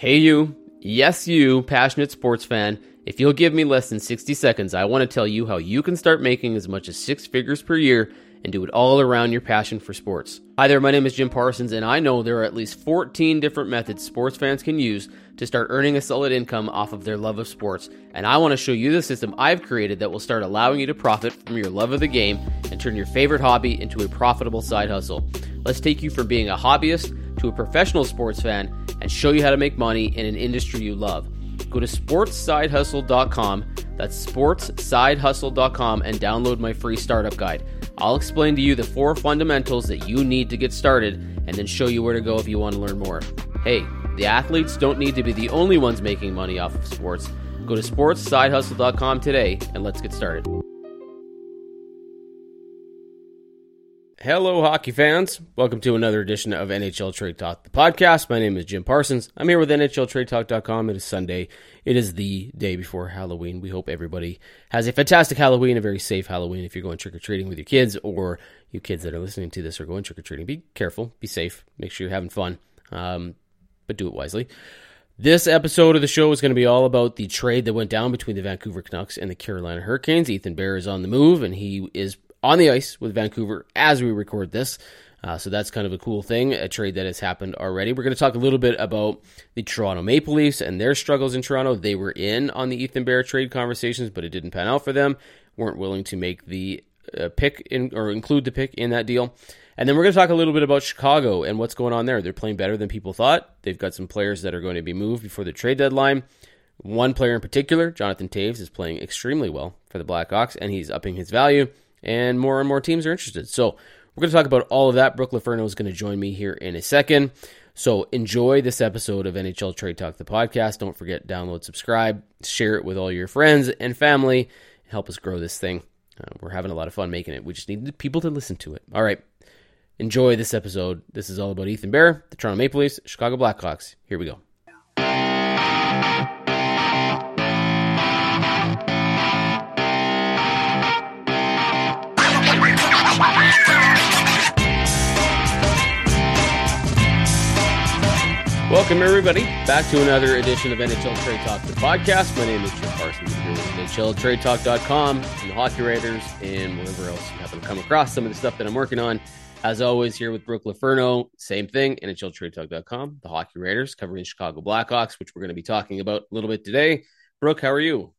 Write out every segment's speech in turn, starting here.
Hey you, yes you, passionate sports fan, if you'll give me less than 60 seconds, I want to tell you how you can start making as much as six figures per year and do it all around your passion for sports. Hi there, my name is Jim Parsons, and I know there are at least 14 different methods sports fans can use to start earning a solid income off of their love of sports, and I want to show you the system I've created that will start allowing you to profit from your love of the game and turn your favorite hobby into a profitable side hustle. Let's take you from being a hobbyist to a professional sports fan and show you how to make money in an industry you love. Go to SportsSideHustle.com, that's SportsSideHustle.com, and download my free startup guide. I'll explain to you the four fundamentals that you need to get started and then show you where to go if you want to learn more. Hey, the athletes don't need to be the only ones making money off of sports. Go to SportsSideHustle.com today and let's get started. Hello, hockey fans. Welcome to another edition of NHL Trade Talk, the podcast. My name is Jim Parsons. I'm here with NHLTradeTalk.com. It is Sunday. It is the day before Halloween. We hope everybody has a fantastic Halloween, a very safe Halloween. If you're going trick-or-treating with your kids, or you kids that are listening to this are going trick-or-treating, be careful, be safe, make sure you're having fun, but do it wisely. This episode of the show is going to be all about the trade that went down between the Vancouver Canucks and the Carolina Hurricanes. Ethan Bear is on the move, and he is on the ice with Vancouver as we record this. So that's kind of a cool thing, a trade that has happened already. We're going to talk a little bit about the Toronto Maple Leafs and their struggles in Toronto. They were in on the Ethan Bear trade conversations, but it didn't pan out for them. Weren't willing to make the pick in, or include the pick in that deal. And then we're going to talk a little bit about Chicago and what's going on there. They're playing better than people thought. They've got some players that are going to be moved before the trade deadline. One player in particular, Jonathan Toews, is playing extremely well for the Blackhawks, and he's upping his value. And more teams are interested. So we're going to talk about all of that. Brooke Laferno is going to join me here in a second. So enjoy this episode of NHL Trade Talk, the podcast. Don't forget, download, subscribe, share it with all your friends and family. Help us grow this thing. We're having a lot of fun making it. We just need people to listen to it. All right. Enjoy this episode. This is all about Ethan Bear, the Toronto Maple Leafs, Chicago Blackhawks. Here we go. Welcome, everybody, back to another edition of NHL Trade Talk, the podcast. My name is Jim Parsons. I'm here with NHLTradeTalk.com and the Hockey Raiders and whatever else you happen to come across, some of the stuff that I'm working on. As always, here with Brooke Laferno, same thing, NHLTradeTalk.com, the Hockey Raiders, covering Chicago Blackhawks, which we're going to be talking about a little bit today. Brooke, how are you?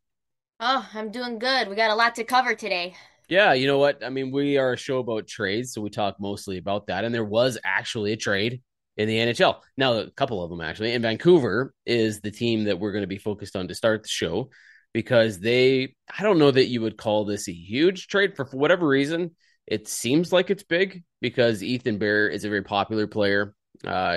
Oh, I'm doing good. We got a lot to cover today. Yeah, you know what? I mean, we are a show about trades, so we talk mostly about that, and there was actually a trade in the NHL. Now, a couple of them, actually. And Vancouver is the team that we're going to be focused on to start the show because they, I don't know that you would call this a huge trade. For whatever reason, it seems like it's big because Ethan Bear is a very popular player.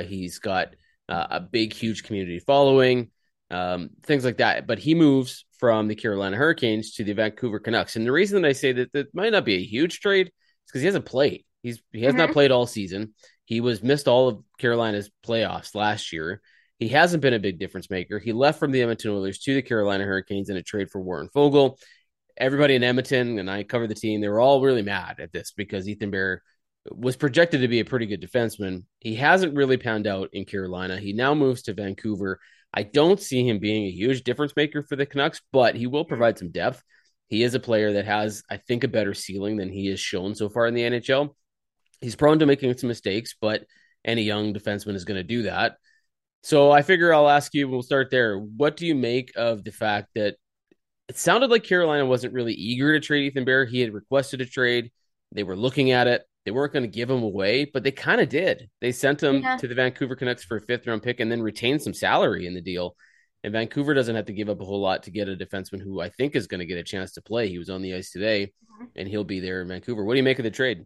He's got a big, huge community following, things like that. But he moves from the Carolina Hurricanes to the Vancouver Canucks. And the reason that I say that that might not be a huge trade is because he hasn't played. He has not played all season. He missed all of Carolina's playoffs last year. He hasn't been a big difference maker. He left from the Edmonton Oilers to the Carolina Hurricanes in a trade for Warren Fogle. Everybody in Edmonton, and I covered the team, they were all really mad at this because Ethan Bear was projected to be a pretty good defenseman. He hasn't really panned out in Carolina. He now moves to Vancouver. I don't see him being a huge difference maker for the Canucks, but he will provide some depth. He is a player that has, I think, a better ceiling than he has shown so far in the NHL. He's prone to making some mistakes, but any young defenseman is going to do that. So I figure I'll ask you, we'll start there. What do you make of the fact that it sounded like Carolina wasn't really eager to trade Ethan Bear? He had requested a trade. They were looking at it. They weren't going to give him away, but they kind of did. They sent him to the Vancouver Canucks for a fifth-round pick and then retained some salary in the deal. And Vancouver doesn't have to give up a whole lot to get a defenseman who I think is going to get a chance to play. He was on the ice today, and he'll be there in Vancouver. What do you make of the trade?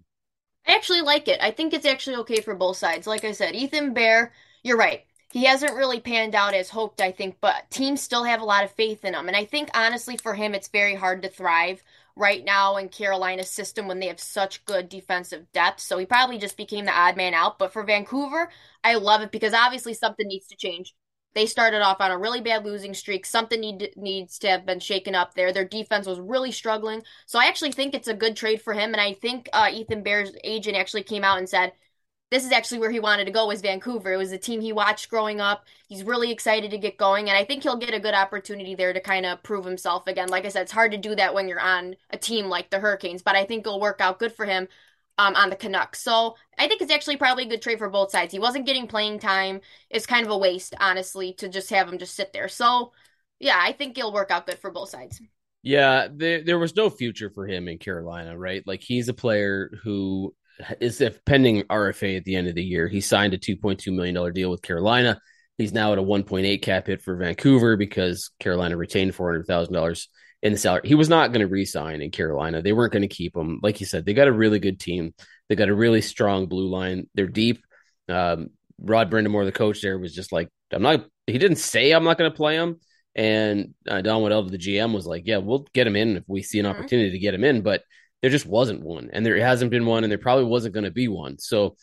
I actually like it. I think it's actually okay for both sides. Like I said, Ethan Bear, you're right. He hasn't really panned out as hoped, I think, but teams still have a lot of faith in him. And I think, honestly, for him, it's very hard to thrive right now in Carolina's system when they have such good defensive depth. So he probably just became the odd man out. But for Vancouver, I love it because obviously something needs to change. They started off on a really bad losing streak. Something needs to have been shaken up there. Their defense was really struggling. So I actually think it's a good trade for him. And I think Ethan Bear's agent actually came out and said, this is actually where he wanted to go, was Vancouver. It was a team he watched growing up. He's really excited to get going, and I think he'll get a good opportunity there to kind of prove himself again. Like I said, it's hard to do that when you're on a team like the Hurricanes, but I think it'll work out good for him on the Canucks. So I think it's actually probably a good trade for both sides. He wasn't getting playing time. It's kind of a waste, honestly, to just have him just sit there. So, yeah, I think it'll work out good for both sides. Yeah, there was no future for him in Carolina, right? Like, he's a player who is pending RFA at the end of the year. He signed a $2.2 million deal with Carolina. He's now at a 1.8 cap hit for Vancouver because Carolina retained $400,000 in the salary. He was not going to re-sign in Carolina. They weren't going to keep him. Like you said, they got a really good team. They got a really strong blue line. They're deep. Rod Brindamore, the coach there, was just like, he didn't say I'm not going to play him. And Don Waddell, the GM, was like, yeah, we'll get him in if we see an opportunity to get him in. But there just wasn't one, and there hasn't been one, and there probably wasn't going to be one. So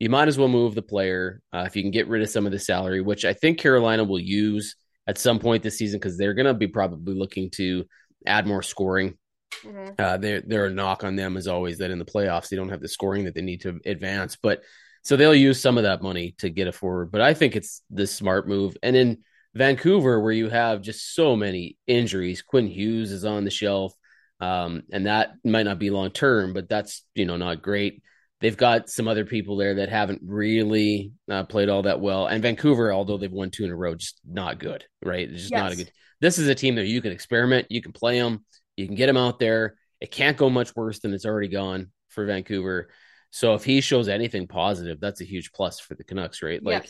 you might as well move the player if you can get rid of some of the salary, which I think Carolina will use at some point this season because they're going to be probably looking to add more scoring. Mm-hmm. Their knock on them is always that in the playoffs, they don't have the scoring that they need to advance. But so they'll use some of that money to get a forward. But I think it's the smart move. And in Vancouver, where you have just so many injuries, Quinn Hughes is on the shelf. And that might not be long term, but that's, not great. They've got some other people there that haven't really played all that well. And Vancouver, although they've won two in a row, just not good, right? It's just not a good. This is a team that you can experiment. You can play them. You can get them out there. It can't go much worse than it's already gone for Vancouver. So if he shows anything positive, that's a huge plus for the Canucks, right? Like,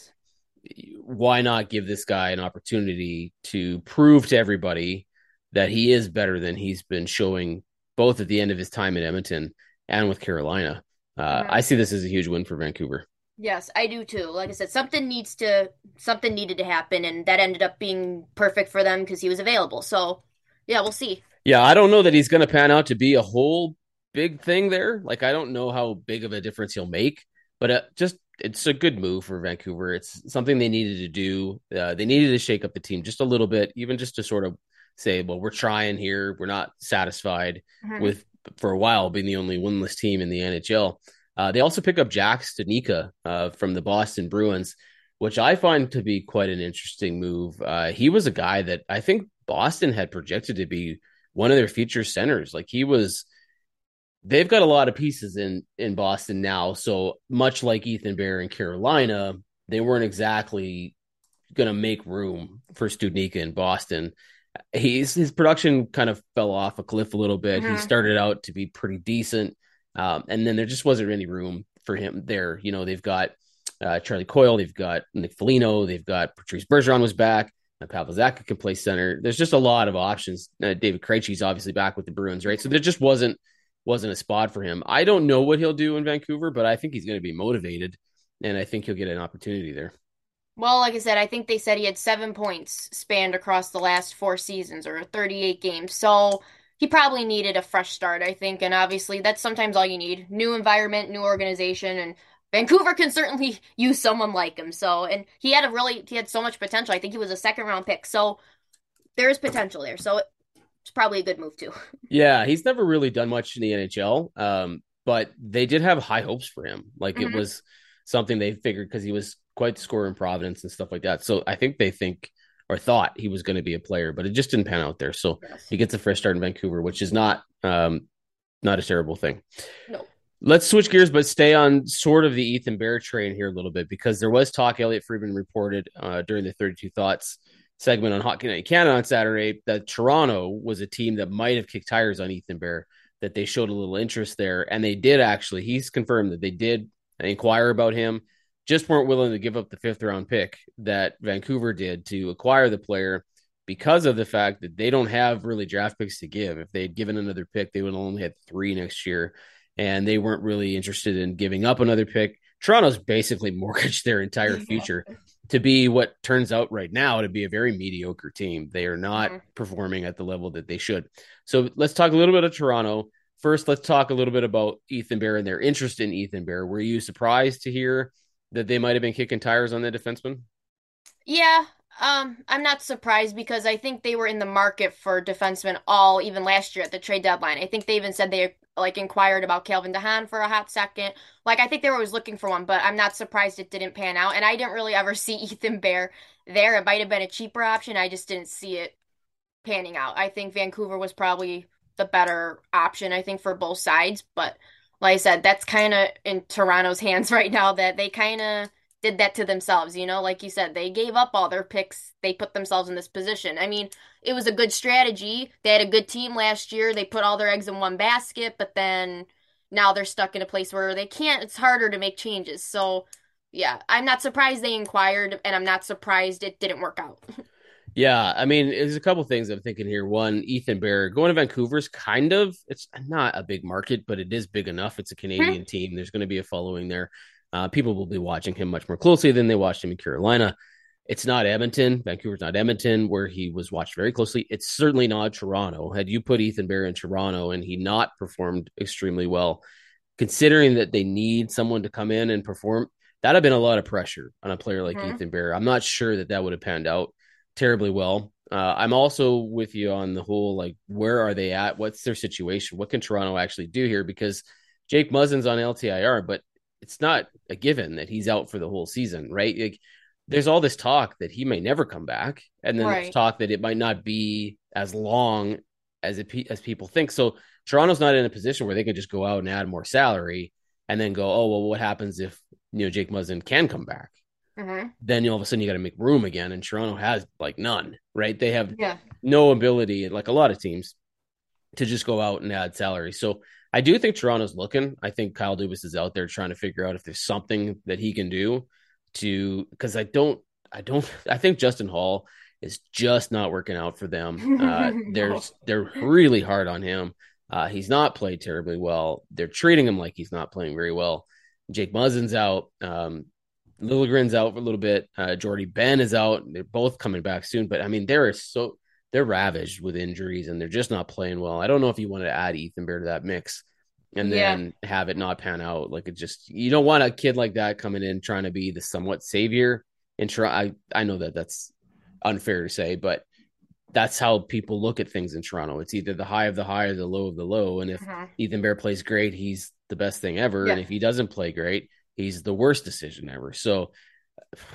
why not give this guy an opportunity to prove to everybody that he is better than he's been showing both at the end of his time in Edmonton and with Carolina. I see this as a huge win for Vancouver. Yes, I do too. Like I said, something needed to happen, and that ended up being perfect for them because he was available. So, yeah, we'll see. Yeah, I don't know that he's going to pan out to be a whole big thing there. Like, I don't know how big of a difference he'll make, but it's a good move for Vancouver. It's something they needed to do. They needed to shake up the team just a little bit, even just to sort of say, well, we're trying here. We're not satisfied with, for a while, being the only winless team in the NHL. They also pick up Jack Studnicka from the Boston Bruins, which I find to be quite an interesting move. He was a guy that I think Boston had projected to be one of their future centers. Like, they've got a lot of pieces in Boston now. So much like Ethan Bear in Carolina, they weren't exactly going to make room for Studnicka in Boston. His production kind of fell off a cliff a little bit. He started out to be pretty decent, and then there just wasn't any room for him there. They've got Charlie Coyle, they've got Nick Foligno, they've got Patrice Bergeron was back, Pavel Zacha can play center. There's just a lot of options. David Krejci's obviously back with the Bruins, right? So there just wasn't a spot for him. I don't know what he'll do in Vancouver, but I think he's going to be motivated, and I think he'll get an opportunity there. Well, like I said, I think they said he had 7 points spanned across the last 4 seasons or 38 games. So he probably needed a fresh start, I think. And obviously that's sometimes all you need. New environment, new organization. And Vancouver can certainly use someone like him. So, and he had so much potential. I think he was a 2nd round pick. So there is potential there. So it's probably a good move too. Yeah. He's never really done much in the NHL. But they did have high hopes for him. Like it was something they figured because he was quite the scorer in Providence and stuff like that. So I think they thought he was going to be a player, but it just didn't pan out there. So he gets a fresh start in Vancouver, which is not a terrible thing. No. Let's switch gears, but stay on sort of the Ethan Bear train here a little bit, because there was talk. Elliot Friedman reported during the 32 Thoughts segment on Hockey Night in Canada on Saturday that Toronto was a team that might have kicked tires on Ethan Bear, that they showed a little interest there. And they did actually. He's confirmed that they did inquire about him. Just weren't willing to give up the 5th round pick that Vancouver did to acquire the player because of the fact that they don't have really draft picks to give. If they had given another pick, they would only have 3 next year, and they weren't really interested in giving up another pick. Toronto's basically mortgaged their entire future to be what turns out right now to be a very mediocre team. They are not performing at the level that they should. So let's talk a little bit of Toronto. First, let's talk a little bit about Ethan Bear and their interest in Ethan Bear. Were you surprised to hear that they might have been kicking tires on the defenseman? Yeah, I'm not surprised because I think they were in the market for defensemen even last year at the trade deadline. I think they even said they like inquired about Calvin DeHaan for a hot second. Like, I think they were always looking for one, but I'm not surprised it didn't pan out. And I didn't really ever see Ethan Bear there. It might have been a cheaper option. I just didn't see it panning out. I think Vancouver was probably the better option, I think, for both sides. But like I said, that's kind of in Toronto's hands right now, that they kind of did that to themselves, you know? Like you said, they gave up all their picks. They put themselves in this position. I mean, it was a good strategy. They had a good team last year. They put all their eggs in one basket, but then now they're stuck in a place where they can't. It's harder to make changes. So, yeah, I'm not surprised they inquired, and I'm not surprised it didn't work out. Yeah, I mean, there's a couple things I'm thinking here. One, Ethan Bear going to Vancouver's kind of, it's not a big market, but it is big enough. It's a Canadian team. There's going to be a following there. People will be watching him much more closely than they watched him in Carolina. It's not Edmonton. Vancouver's not Edmonton, where he was watched very closely. It's certainly not Toronto. Had you put Ethan Bear in Toronto and he not performed extremely well, considering that they need someone to come in and perform, that'd have been a lot of pressure on a player like Ethan Bear. I'm not sure that that would have panned out terribly well. I'm also with you on the whole, like, where are they at? What's their situation? What can Toronto actually do here? Because Jake Muzzin's on LTIR, but it's not a given that he's out for the whole season, right? Like, there's all this talk that he may never come back. And then there's talk that it might not be as long as as people think. So Toronto's not in a position where they can just go out and add more salary and then go, oh, well, what happens if, you know, Jake Muzzin can come back? Then all of a sudden you got to make room again. And Toronto has like none, right? They have no ability, like a lot of teams, to just go out and add salary. So I do think Toronto's looking. I think Kyle Dubas is out there trying to figure out if there's something that he can do to, because I think Justin Hall is just not working out for them. They're really hard on him. He's not played terribly well. They're treating him like he's not playing very well. Jake Muzzin's out. Lilligren's out for a little bit. Jordy Ben is out. They're both coming back soon, but I mean, they're ravaged with injuries and they're just not playing well. I don't know if you want to add Ethan Bear to that mix and then have it not pan out. Like, it just, you don't want a kid like that coming in trying to be the somewhat savior and try. I know that that's unfair to say, but that's how people look at things in Toronto. It's either the high of the high or the low of the low. And if Ethan Bear plays great, he's the best thing ever. And if he doesn't play great, he's the worst decision ever. So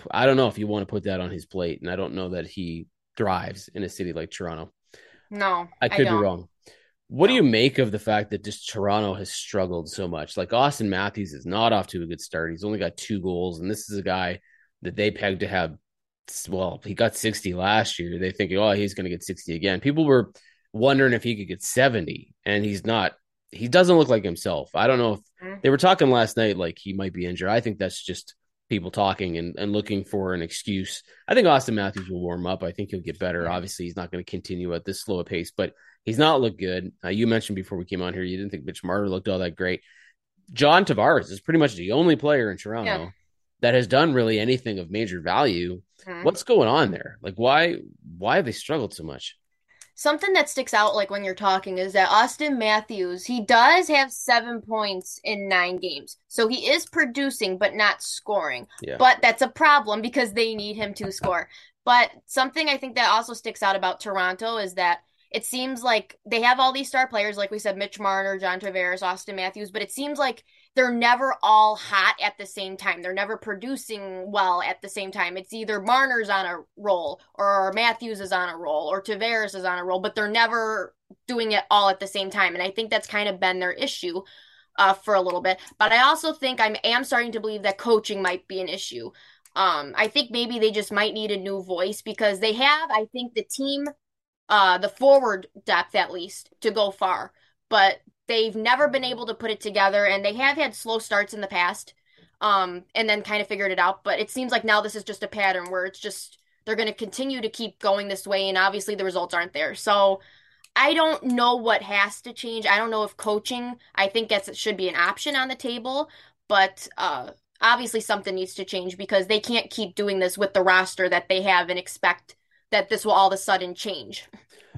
I don't know if you want to put that on his plate. And I don't know that he thrives in a city like Toronto. No, I could be wrong. What do you make of the fact that just Toronto has struggled so much? Like, Auston Matthews is not off to a good start. He's only got 2 goals, and this is a guy that they pegged to have, well, he got 60 last year. They think, oh, he's going to get 60 again. People were wondering if he could get 70, and he's not. He doesn't look like himself. I don't know if they were talking last night like he might be injured. I think that's just people talking and looking for an excuse. I think Auston Matthews will warm up. I think he'll get better. Obviously, he's not going to continue at this slow a pace, but he's not looked good. You mentioned before we came on here, you didn't think Mitch Marner looked all that great. John Tavares is pretty much the only player in Toronto that has done really anything of major value. What's going on there? Like, why have they struggled so much? Something that sticks out, like, when you're talking is that Auston Matthews, he does have 7 points in 9 games. So he is producing, but not scoring. Yeah. But that's a problem because they need him to score. But something I think that also sticks out about Toronto is that it seems like they have all these star players, like we said, Mitch Marner, John Tavares, Auston Matthews, but it seems like they're never all hot at the same time. They're never producing well at the same time. It's either Marner's on a roll or Matthews is on a roll or Tavares is on a roll, but they're never doing it all at the same time. And I think that's kind of been their issue for a little bit. But I also think I am starting to believe that coaching might be an issue. I think maybe they just might need a new voice because they have, I think, the team, the forward depth at least, to go far. But they've never been able to put it together, and they have had slow starts in the past and then kind of figured it out. But it seems like now this is just a pattern where it's just they're going to continue to keep going this way, and obviously the results aren't there. So I don't know what has to change. I don't know if coaching, I think it should be an option on the table, but obviously something needs to change because they can't keep doing this with the roster that they have and expect that this will all of a sudden change.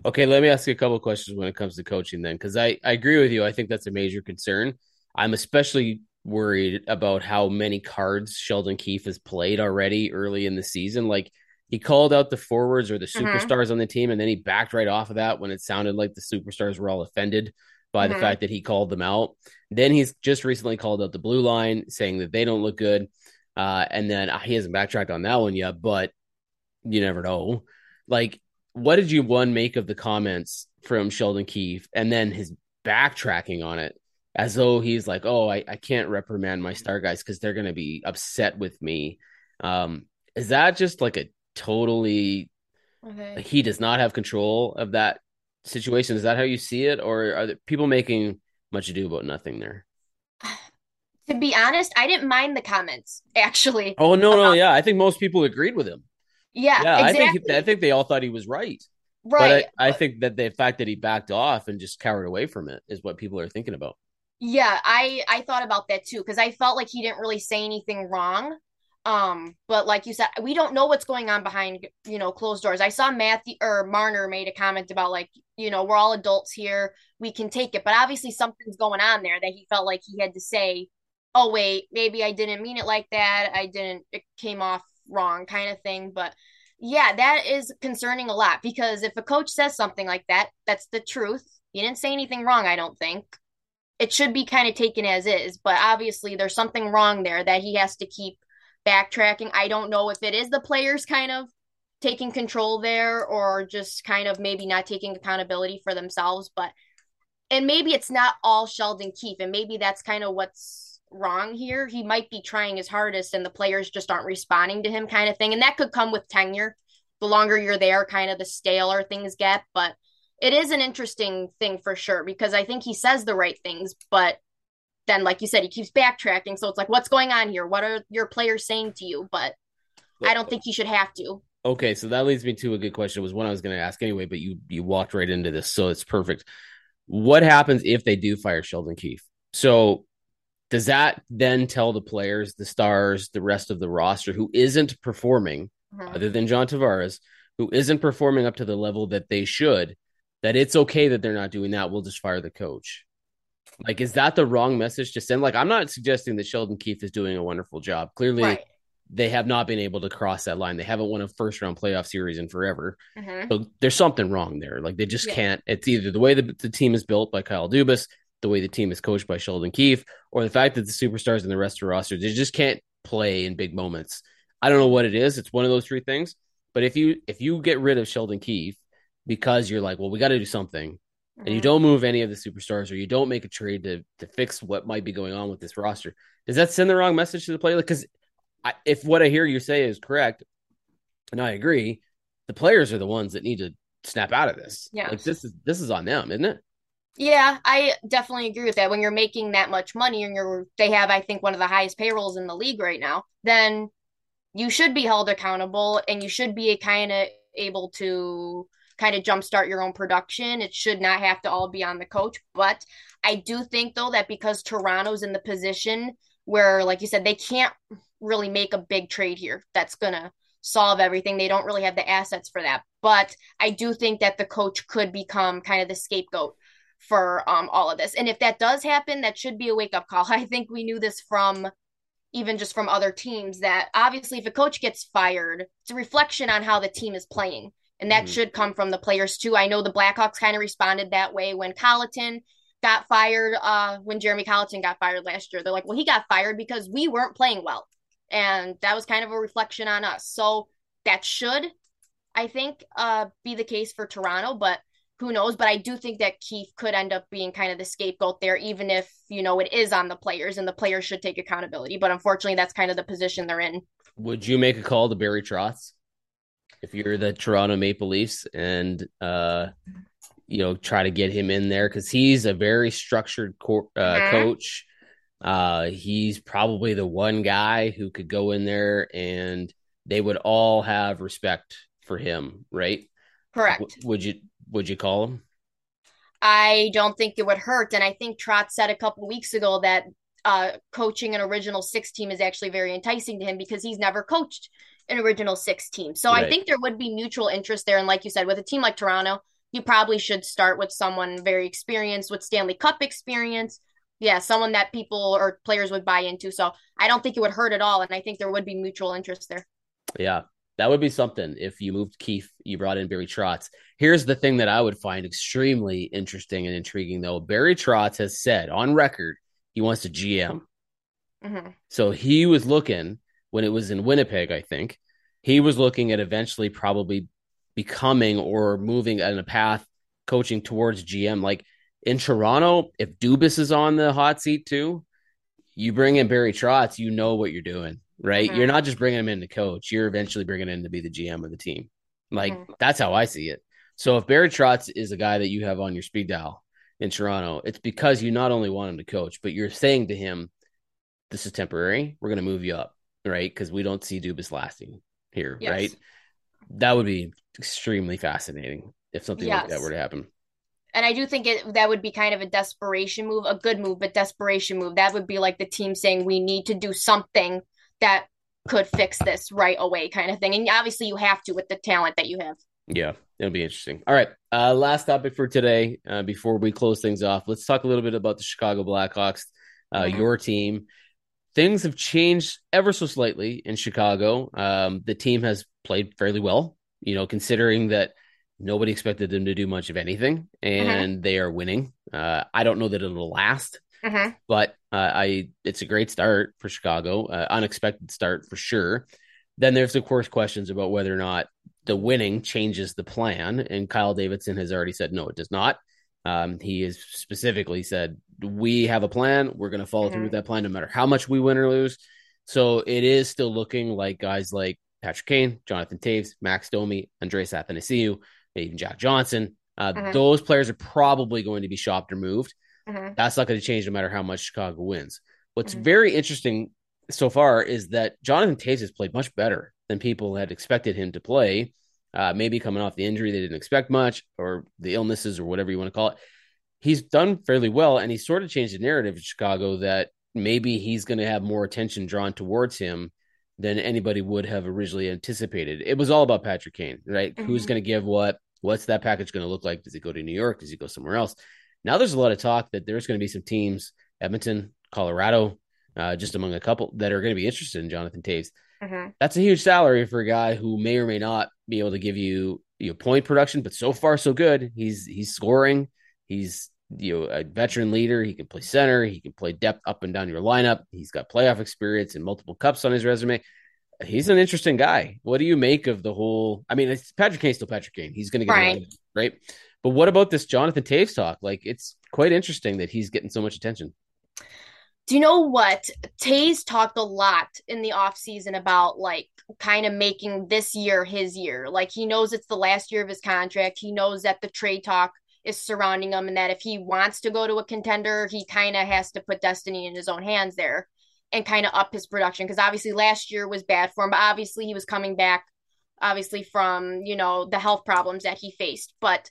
Okay, let me ask you a couple of questions when it comes to coaching then, because I agree with you. I think that's a major concern. I'm especially worried about how many cards Sheldon Keefe has played already early in the season. Like, he called out the forwards or the superstars on the team, and then he backed right off of that when it sounded like the superstars were all offended by the fact that he called them out. Then he's just recently called out the blue line, saying that they don't look good. And then he hasn't backtracked on that one yet, but you never know. Like, what did you make of the comments from Sheldon Keefe and then his backtracking on it as though he's like, oh, I can't reprimand my star guys because they're going to be upset with me. Is that just like a totally like he does not have control of that situation? Is that how you see it? Or are there people making much ado about nothing there? To be honest, I didn't mind the comments, actually. Oh, no. Yeah. I think most people agreed with him. Yeah, exactly. I think they all thought he was right. Right. But I think that the fact that he backed off and just cowered away from it is what people are thinking about. Yeah, I thought about that too, because I felt like he didn't really say anything wrong. But like you said, we don't know what's going on behind, closed doors. I saw Marner made a comment about like, we're all adults here. We can take it. But obviously something's going on there that he felt like he had to say, oh, wait, maybe I didn't mean it like that. It came off wrong kind of thing. But yeah, that is concerning a lot, because if a coach says something like that, that's the truth. He didn't say anything wrong, I don't think. It should be kind of taken as is. But obviously there's something wrong there that he has to keep backtracking. I don't know if it is the players kind of taking control there or just kind of maybe not taking accountability for themselves, and maybe it's not all Sheldon Keefe, and maybe that's kind of what's wrong here. He might be trying his hardest and the players just aren't responding to him kind of thing. And that could come with tenure. The longer you're there, kind of the staler things get, but it is an interesting thing for sure, because I think he says the right things, but then, like you said, he keeps backtracking. So it's like, what's going on here? What are your players saying to you? But I don't think he should have to. Okay, so that leads me to a good question. It was one I was going to ask anyway, but you walked right into this, so it's perfect. What happens if they do fire Sheldon Keefe? So does that then tell the players, the stars, the rest of the roster who isn't performing, other than John Tavares, who isn't performing up to the level that they should, that it's okay that they're not doing that? We'll just fire the coach. Like, is that the wrong message to send? Like, I'm not suggesting that Sheldon Keefe is doing a wonderful job. Clearly, They have not been able to cross that line. They haven't won a first-round playoff series in forever. So there's something wrong there. Like, they just can't. It's either the way the team is built by Kyle Dubas, the way the team is coached by Sheldon Keefe, or the fact that the superstars and the rest of the roster, they just can't play in big moments. I don't know what it is. It's one of those three things. But if you get rid of Sheldon Keefe because you're like, well, we got to do something, and you don't move any of the superstars, or you don't make a trade to fix what might be going on with this roster, does that send the wrong message to the player? Because if what I hear you say is correct, and I agree, the players are the ones that need to snap out of this. Yeah, like this is on them, isn't it? Yeah, I definitely agree with that. When you're making that much money and they have, I think, one of the highest payrolls in the league right now, then you should be held accountable, and you should be kind of able to kind of jumpstart your own production. It should not have to all be on the coach. But I do think, though, that because Toronto's in the position where, like you said, they can't really make a big trade here that's going to solve everything. They don't really have the assets for that. But I do think that the coach could become kind of the scapegoat for all of this. And if that does happen, that should be a wake-up call. I think we knew this from even just from other teams, that obviously if a coach gets fired, it's a reflection on how the team is playing. And that should come from the players, too. I know the Blackhawks kind of responded that way when Colleton got fired, when Jeremy Colleton got fired last year. They're like, well, he got fired because we weren't playing well. And that was kind of a reflection on us. So that should, I think, be the case for Toronto. But who knows? But I do think that Keefe could end up being kind of the scapegoat there, even if, it is on the players, and the players should take accountability. But unfortunately, that's kind of the position they're in. Would you make a call to Barry Trotz if you're the Toronto Maple Leafs and, try to get him in there? Because he's a very structured coach. He's probably the one guy who could go in there and they would all have respect for him, right? Correct. Would you call him? I don't think it would hurt. And I think Trotz said a couple weeks ago that coaching an original six team is actually very enticing to him because he's never coached an original six team. So right. I think there would be mutual interest there. And like you said, with a team like Toronto, you probably should start with someone very experienced, with Stanley Cup experience. Yeah, someone that people or players would buy into. So I don't think it would hurt at all. And I think there would be mutual interest there. Yeah. That would be something if you moved Keefe, you brought in Barry Trotz. Here's the thing that I would find extremely interesting and intriguing, though. Barry Trotz has said on record he wants to GM. Mm-hmm. So he was looking, when it was in Winnipeg, I think, he was looking at eventually probably becoming or moving on a path coaching towards GM. Like in Toronto, if Dubas is on the hot seat too, you bring in Barry Trotz, you know what you're doing. Right. Mm-hmm. You're not just bringing him in to coach. You're eventually bringing him in to be the GM of the team. Like that's how I see it. So if Barry Trotz is a guy that you have on your speed dial in Toronto, it's because you not only want him to coach, but you're saying to him, this is temporary. We're going to move you up. Right. Cause we don't see Dubas lasting here. Yes. Right. That would be extremely fascinating if something like that were to happen. And I do think that would be kind of a desperation move, a good move, but desperation move. That would be like the team saying we need to do something that could fix this right away kind of thing. And obviously you have to with the talent that you have. Yeah, it'll be interesting. All right, last topic for today before we close things off. Let's talk a little bit about the Chicago Blackhawks, your team. Things have changed ever so slightly in Chicago. The team has played fairly well, you know, considering that nobody expected them to do much of anything, and they are winning. I don't know that it'll last. But it's a great start for Chicago, unexpected start for sure. Then there's, of course, questions about whether or not the winning changes the plan. And Kyle Davidson has already said, no, it does not. He has specifically said, we have a plan. We're going to follow through with that plan no matter how much we win or lose. So it is still looking like guys like Patrick Kane, Jonathan Toews, Max Domi, Andreas Athanasiou, even Jack Johnson. Those players are probably going to be shopped or moved. That's not going to change no matter how much Chicago wins. What's very interesting so far is that Jonathan Toews has played much better than people had expected him to play. Maybe coming off the injury, they didn't expect much, or the illnesses or whatever you want to call it. He's done fairly well, and he's sort of changed the narrative in Chicago that maybe he's going to have more attention drawn towards him than anybody would have originally anticipated. It was all about Patrick Kane, right? Who's going to give what? What's that package going to look like? Does he go to New York? Does he go somewhere else? Now there's a lot of talk that there's going to be some teams, Edmonton, Colorado, just among a couple, that are going to be interested in Jonathan Toews. That's a huge salary for a guy who may or may not be able to give you, you know, point production, but so far so good. He's scoring. He's, you know, a veteran leader. He can play center. He can play depth up and down your lineup. He's got playoff experience and multiple cups on his resume. He's an interesting guy. What do you make of the whole? I mean, it's Patrick Kane's still Patrick Kane. He's going to get right. Right? But what about this Jonathan Toews talk? Like, it's quite interesting that he's getting so much attention. Do you know what? Toews talked a lot in the offseason about, like, kind of making this year his year. Like, he knows it's the last year of his contract. He knows that the trade talk is surrounding him and that if he wants to go to a contender, he kind of has to put destiny in his own hands there and kind of up his production. Because obviously last year was bad for him, but obviously he was coming back, obviously from, you know, the health problems that he faced. But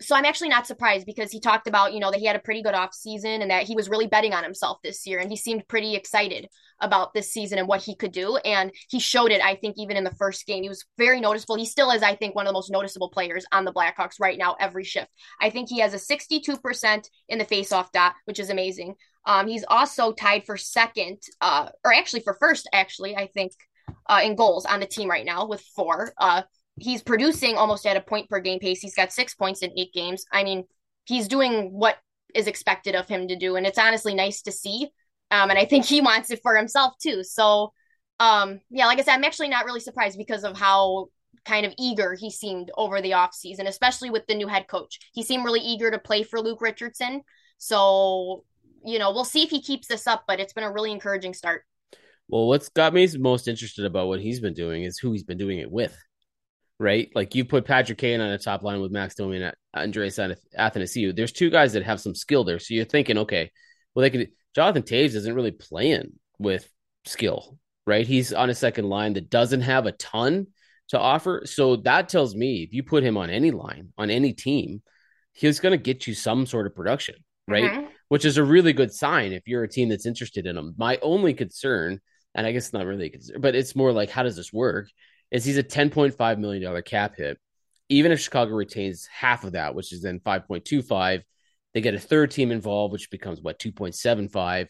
so I'm actually not surprised because he talked about, you know, that he had a pretty good off season and that he was really betting on himself this year. And he seemed pretty excited about this season and what he could do. And he showed it, I think, even in the first game. He was very noticeable. He still is, I think, one of the most noticeable players on the Blackhawks right now, every shift. I think he has a 62% in the faceoff dot, which is amazing. He's also tied for second, or actually for first, actually, I think, in goals on the team right now with 4. He's producing almost at a point per game pace. He's got 6 points in 8 games. I mean, he's doing what is expected of him to do. And it's honestly nice to see. And I think he wants it for himself too. So yeah, like I said, I'm actually not really surprised because of how kind of eager he seemed over the off season, especially with the new head coach. He seemed really eager to play for Luke Richardson. So, you know, we'll see if he keeps this up, but it's been a really encouraging start. Well, what's got me most interested about what he's been doing is who he's been doing it with. Right? Like, you put Patrick Kane on a top line with Max Domi and Andreas Athanasiou. There's two guys that have some skill there. So you're thinking, okay, well, they can. Jonathan Toews isn't really playing with skill, right? He's on a second line that doesn't have a ton to offer. So that tells me if you put him on any line, on any team, he's going to get you some sort of production, right? Which is a really good sign if you're a team that's interested in him. My only concern, and I guess it's not really a concern, but it's more like, how does this work? Is he's a $10.5 million cap hit. Even if Chicago retains half of that, which is then 5.25, they get a third team involved, which becomes, what, 2.75.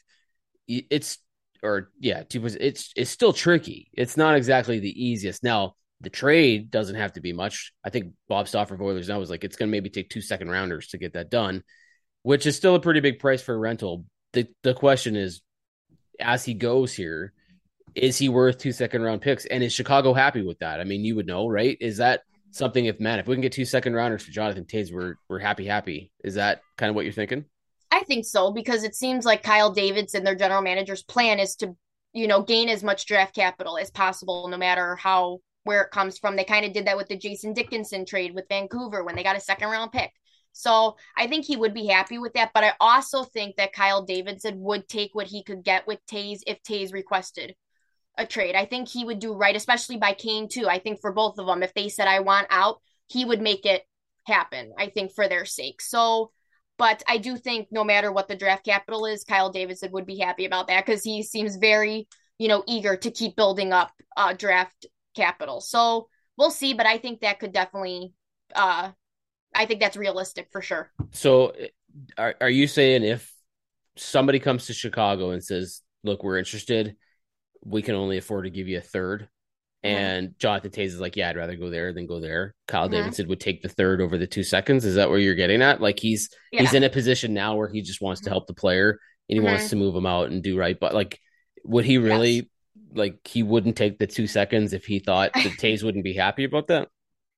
It's or yeah, 2%. It's still tricky. It's not exactly the easiest. Now, the trade doesn't have to be much. I think Bob Stauffer of Oilers now was like, it's going to maybe take 2 second rounders to get that done, which is still a pretty big price for a rental. The question is, as he goes here, is he worth 2 second round picks? And is Chicago happy with that? I mean, you would know, right? Is that something if we can get 2 second rounders for Jonathan Toews, we're happy. Is that kind of what you're thinking? I think so, because it seems like Kyle Davidson, their general manager's plan is to, gain as much draft capital as possible, no matter where it comes from. They kind of did that with the Jason Dickinson trade with Vancouver when they got a second round pick. So I think he would be happy with that. But I also think that Kyle Davidson would take what he could get with Toews if Toews requested a trade. I think he would do right, especially by Kane too. I think for both of them, if they said, I want out, he would make it happen, I think, for their sake. But I do think no matter what the draft capital is, Kyle Davidson would be happy about that, because he seems very, eager to keep building up draft capital. So we'll see, but I think that could definitely, I think that's realistic for sure. So are you saying if somebody comes to Chicago and says, look, we're interested, we can only afford to give you a third, and Jonathan Toews is like, yeah, I'd rather go there than go there, Kyle Davidson would take the third over the 2 seconds. Is that where you're getting at? Like he's in a position now where he just wants to help the player and he wants to move him out and do right. But like, would he really he wouldn't take the 2 seconds if he thought that Toews wouldn't be happy about that?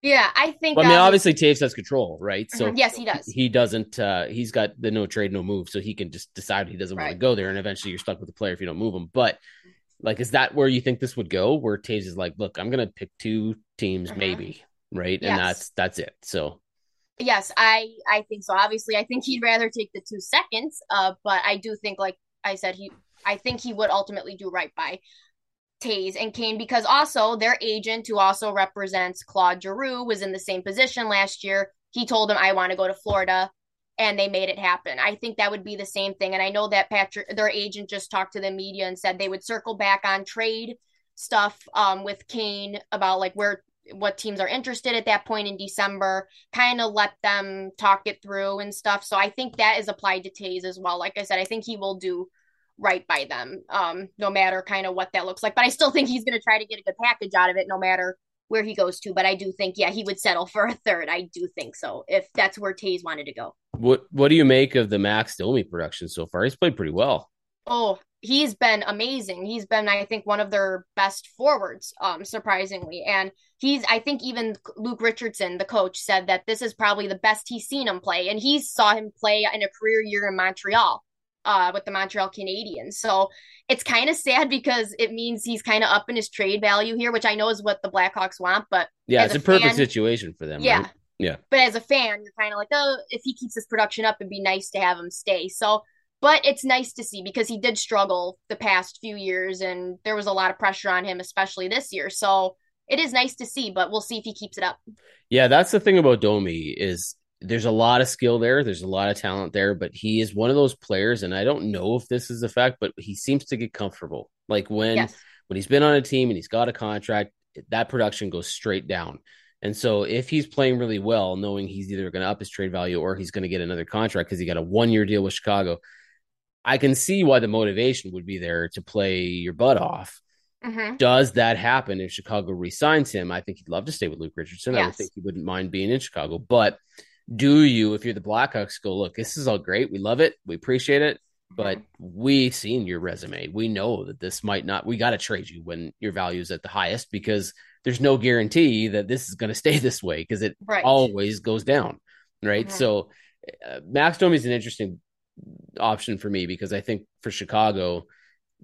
Yeah, I think. Well, I mean, obviously Toews has control, right? So yes, he does. He doesn't. He's got the no trade, no move, so he can just decide he doesn't want to go there, and eventually you're stuck with the player if you don't move him. But like, is that where you think this would go? Where Toews is like, look, I'm going to pick two teams, maybe, right? Yes. And that's it. So, yes, I think so. Obviously, I think he'd rather take the 2 seconds. But I do think, like I said, I think he would ultimately do right by Toews and Kane, because also their agent, who also represents Claude Giroux, was in the same position last year. He told him, I want to go to Florida, and they made it happen. I think that would be the same thing. And I know that their agent just talked to the media and said they would circle back on trade stuff with Kane about like what teams are interested at that point in December, kind of let them talk it through and stuff. So I think that is applied to Toews as well. Like I said, I think he will do right by them, no matter kind of what that looks like. But I still think he's going to try to get a good package out of it, no matter where he goes to. But I do think, yeah, he would settle for a third. I do think so, if that's where Toews wanted to go. What do you make of the Max Domi production so far? He's played pretty well. Oh, he's been amazing. He's been, I think, one of their best forwards, surprisingly. And I think even Luke Richardson, the coach, said that this is probably the best he's seen him play. And he saw him play in a career year in Montreal with the Montreal Canadiens. So it's kind of sad, because it means he's kind of up in his trade value here, which I know is what the Blackhawks want. But yeah, it's a perfect situation for them. Yeah. Right? Yeah. But as a fan, you're kind of like, oh, if he keeps his production up, it'd be nice to have him stay. So, but it's nice to see, because he did struggle the past few years and there was a lot of pressure on him, especially this year. So it is nice to see, but we'll see if he keeps it up. Yeah, that's the thing about Domi, is there's a lot of skill there. There's a lot of talent there, but he is one of those players, and I don't know if this is a fact, but he seems to get comfortable. Like when he's been on a team and he's got a contract, that production goes straight down. And so if he's playing really well, knowing he's either going to up his trade value or he's going to get another contract because he got a 1-year deal with Chicago, I can see why the motivation would be there to play your butt off. Mm-hmm. Does that happen if Chicago re-signs him? I think he'd love to stay with Luke Richardson. Yes. I would think he wouldn't mind being in Chicago. But do you, if you're the Blackhawks, go, look, this is all great. We love it. We appreciate it. But we've seen your resume. We know that this might not, we got to trade you when your value is at the highest, because there's no guarantee that this is going to stay this way, because it always goes down. Right. Mm-hmm. So Max Domi is an interesting option for me, because I think for Chicago,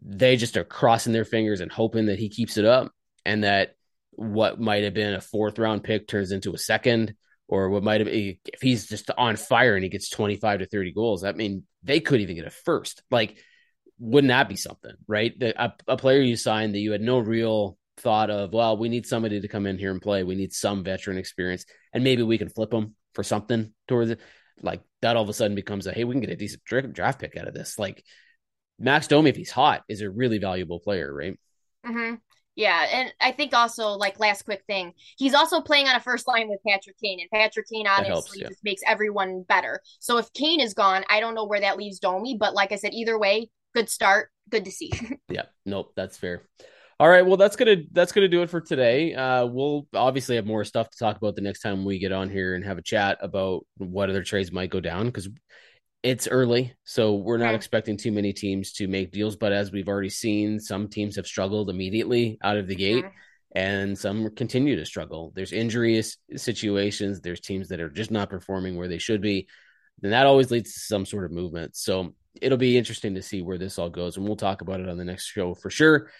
they just are crossing their fingers and hoping that he keeps it up, and that what might have been a 4th round pick turns into a 2nd. Or what might have, if he's just on fire and he gets 25 to 30 goals, I mean, they could even get a 1st. Like, wouldn't that be something, right? A player you signed that you had no real thought of, well, we need somebody to come in here and play. We need some veteran experience, and maybe we can flip him for something towards it. Like, that all of a sudden becomes a, hey, we can get a decent draft pick out of this. Like, Max Domi, if he's hot, is a really valuable player, right? Mm-hmm. Yeah, and I think also, like, last quick thing, he's also playing on a first line with Patrick Kane, and Patrick Kane honestly just makes everyone better. So if Kane is gone, I don't know where that leaves Domi, but like I said, either way, good start. Good to see. Yeah. Nope. That's fair. All right. Well, that's going to do it for today. We'll obviously have more stuff to talk about the next time we get on here and have a chat about what other trades might go down, because it's early. So we're not expecting too many teams to make deals, but as we've already seen, some teams have struggled immediately out of the gate and some continue to struggle. There's injuries situations. There's teams that are just not performing where they should be. And that always leads to some sort of movement. So it'll be interesting to see where this all goes, and we'll talk about it on the next show for sure.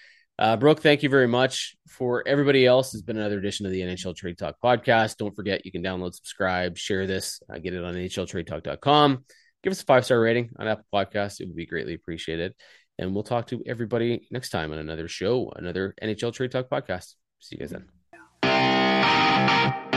Brooke, thank you very much. For everybody else, it's been another edition of the NHL Trade Talk podcast. Don't forget, you can download, subscribe, share this, get it on NHLTradeTalk.com. Give us a 5-star rating on Apple Podcasts. It would be greatly appreciated. And we'll talk to everybody next time on another show, another NHL Trade Talk podcast. See you guys then.